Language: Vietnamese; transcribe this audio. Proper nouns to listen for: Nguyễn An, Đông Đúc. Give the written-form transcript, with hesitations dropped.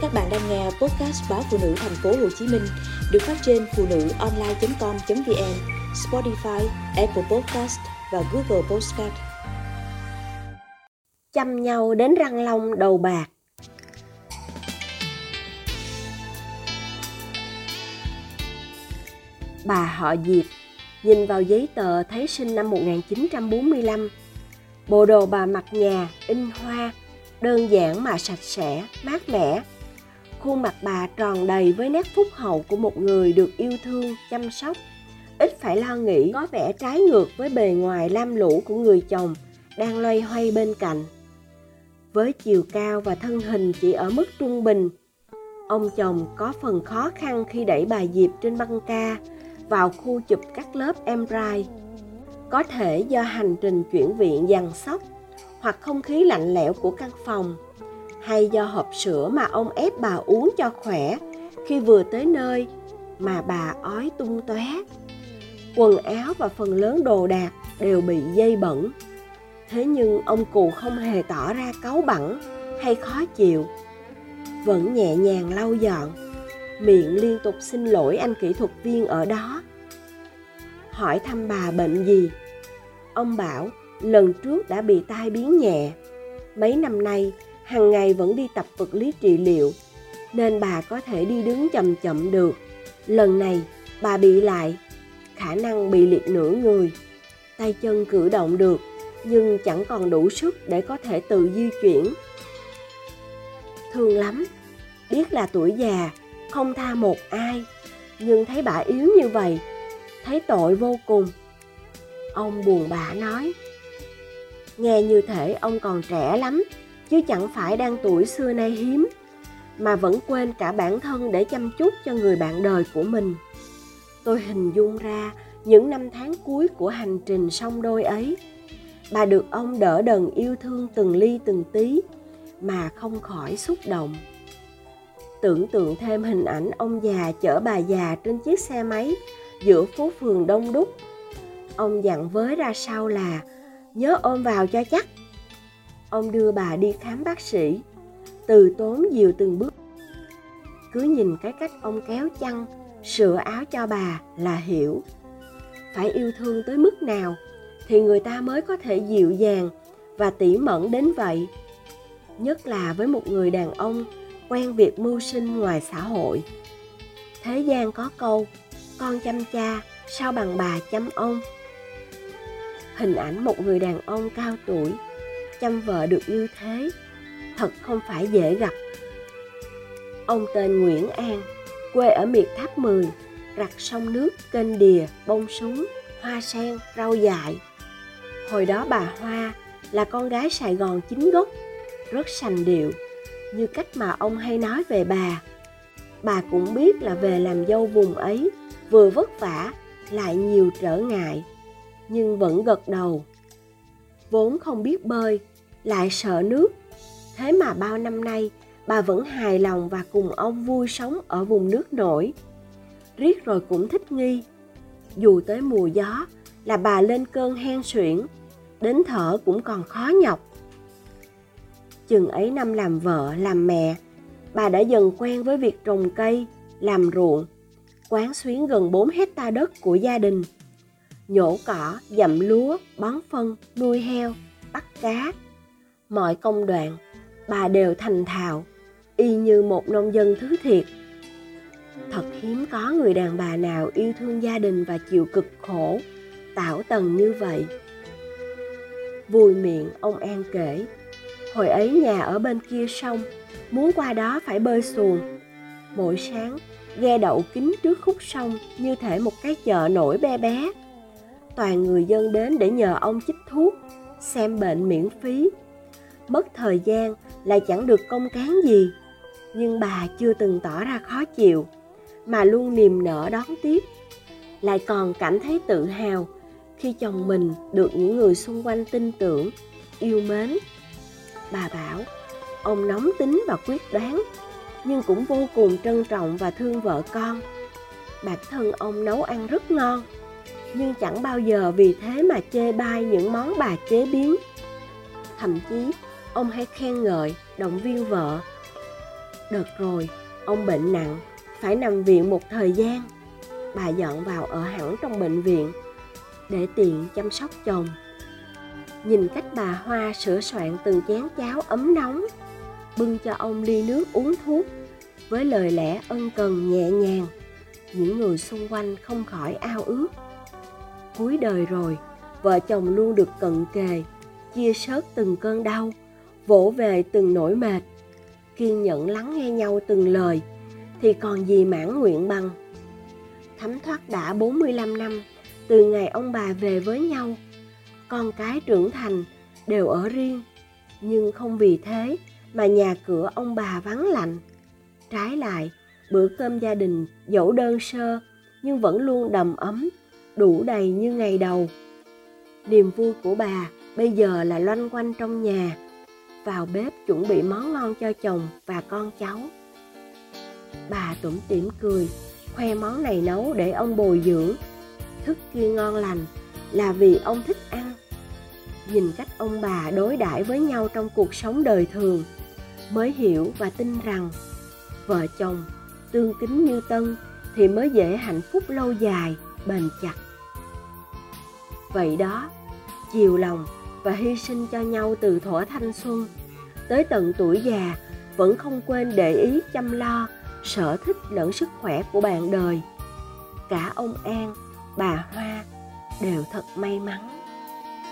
Các bạn đang nghe podcast báo Phụ Nữ Thành phố Hồ Chí Minh được phát trên phụ nữ online.com.vn, Spotify, Apple Podcast và Google Podcast. Chăm nhau đến răng long đầu bạc. Bà họ Diệp nhìn vào giấy tờ thấy sinh năm 1945. Bộ đồ bà mặc nhà in hoa, đơn giản mà sạch sẽ, mát mẻ. Khuôn mặt bà tròn đầy với nét phúc hậu của một người được yêu thương, chăm sóc, ít phải lo nghĩ, có vẻ trái ngược với bề ngoài lam lũ của người chồng đang loay hoay bên cạnh. Với chiều cao và thân hình chỉ ở mức trung bình, ông chồng có phần khó khăn khi đẩy bà Diệp trên băng ca vào khu chụp các lớp MRI. Có thể do hành trình chuyển viện giằng xóc, hoặc không khí lạnh lẽo của căn phòng, hay do hộp sữa mà ông ép bà uống cho khỏe khi vừa tới nơi mà bà ói tung tóe. Quần áo và phần lớn đồ đạc đều bị dây bẩn. Thế nhưng ông cụ không hề tỏ ra cáu bẳn hay khó chịu, vẫn nhẹ nhàng lau dọn, miệng liên tục xin lỗi anh kỹ thuật viên ở đó. Hỏi thăm bà bệnh gì, ông bảo lần trước đã bị tai biến nhẹ, mấy năm nay hàng ngày vẫn đi tập vật lý trị liệu nên bà có thể đi đứng chậm chậm được. Lần này bà bị lại, khả năng bị liệt nửa người, tay chân cử động được nhưng chẳng còn đủ sức để có thể tự di chuyển. Thương lắm, biết là tuổi già không tha một ai, nhưng thấy bà yếu như vậy, thấy tội vô cùng. Ông buồn bã nói, nghe như thể ông còn trẻ lắm, chứ chẳng phải đang tuổi xưa nay hiếm, mà vẫn quên cả bản thân để chăm chút cho người bạn đời của mình. Tôi hình dung ra những năm tháng cuối của hành trình song đôi ấy, bà được ông đỡ đần yêu thương từng ly từng tí, mà không khỏi xúc động. Tưởng tượng thêm hình ảnh ông già chở bà già trên chiếc xe máy giữa phố phường Đông Đúc, ông dặn với ra sau là nhớ ôm vào cho chắc. Ông đưa bà đi khám bác sĩ, từ tốn dìu từng bước. Cứ nhìn cái cách ông kéo chăn, sửa áo cho bà là hiểu. Phải yêu thương tới mức nào thì người ta mới có thể dịu dàng và tỉ mẩn đến vậy, nhất là với một người đàn ông quen việc mưu sinh ngoài xã hội. Thế gian có câu, con chăm cha sao bằng bà chăm ông. Hình ảnh một người đàn ông cao tuổi chăm vợ được như thế thật không phải dễ gặp. Ông tên Nguyễn An, quê ở Miệt Tháp 10, rặt sông nước, kênh đìa, bông súng, hoa sen, rau dại. Hồi đó bà Hoa là con gái Sài Gòn chính gốc, rất sành điệu, như cách mà ông hay nói về bà. Bà cũng biết là về làm dâu vùng ấy vừa vất vả lại nhiều trở ngại, nhưng vẫn gật đầu. Vốn không biết bơi, lại sợ nước, thế mà bao năm nay bà vẫn hài lòng và cùng ông vui sống ở vùng nước nổi. Riết rồi cũng thích nghi. Dù tới mùa gió là bà lên cơn hen suyễn, đến thở cũng còn khó nhọc. Chừng ấy năm làm vợ, làm mẹ, bà đã dần quen với việc trồng cây, làm ruộng, quán xuyến gần 4 hectare đất của gia đình, nhổ cỏ, dặm lúa, bón phân, nuôi heo, bắt cá. Mọi công đoạn, bà đều thành thạo, y như một nông dân thứ thiệt. Thật hiếm có người đàn bà nào yêu thương gia đình và chịu cực khổ, tảo tần như vậy. Vui miệng, ông An kể, hồi ấy nhà ở bên kia sông, muốn qua đó phải bơi xuồng. Mỗi sáng, ghe đậu kín trước khúc sông như thể một cái chợ nổi be bé. Toàn người dân đến để nhờ ông chích thuốc, xem bệnh miễn phí. Mất thời gian lại chẳng được công cán gì, nhưng bà chưa từng tỏ ra khó chịu, mà luôn niềm nở đón tiếp. Lại còn cảm thấy tự hào khi chồng mình được những người xung quanh tin tưởng, yêu mến. Bà bảo, ông nóng tính và quyết đoán, nhưng cũng vô cùng trân trọng và thương vợ con. Bản thân ông nấu ăn rất ngon, nhưng chẳng bao giờ vì thế mà chê bai những món bà chế biến. Thậm chí, ông hay khen ngợi, động viên vợ. Đợt rồi, ông bệnh nặng, phải nằm viện một thời gian. Bà dọn vào ở hẳn trong bệnh viện để tiện chăm sóc chồng. Nhìn cách bà Hoa sửa soạn từng chén cháo ấm nóng, bưng cho ông ly nước uống thuốc với lời lẽ ân cần nhẹ nhàng, những người xung quanh không khỏi ao ước. Cuối đời rồi, vợ chồng luôn được cận kề, chia sớt từng cơn đau, vỗ về từng nỗi mệt, kiên nhẫn lắng nghe nhau từng lời, thì còn gì mãn nguyện bằng. Thấm thoát đã 45 năm từ ngày ông bà về với nhau, con cái trưởng thành đều ở riêng, nhưng không vì thế mà nhà cửa ông bà vắng lạnh. Trái lại, bữa cơm gia đình dẫu đơn sơ nhưng vẫn luôn đầm ấm, đủ đầy như ngày đầu. Niềm vui của bà bây giờ là loanh quanh trong nhà, vào bếp chuẩn bị món ngon cho chồng và con cháu. Bà tủm tỉm cười, khoe món này nấu để ông bồi dưỡng, thức kia ngon lành là vì ông thích ăn. Nhìn cách ông bà đối đãi với nhau trong cuộc sống đời thường, mới hiểu và tin rằng vợ chồng tương kính như tân thì mới dễ hạnh phúc lâu dài, bền chặt. Vậy đó, chiều lòng và hy sinh cho nhau từ thuở thanh xuân tới tận tuổi già, vẫn không quên để ý chăm lo sở thích lẫn sức khỏe của bạn đời. Cả ông An, bà Hoa đều thật may mắn.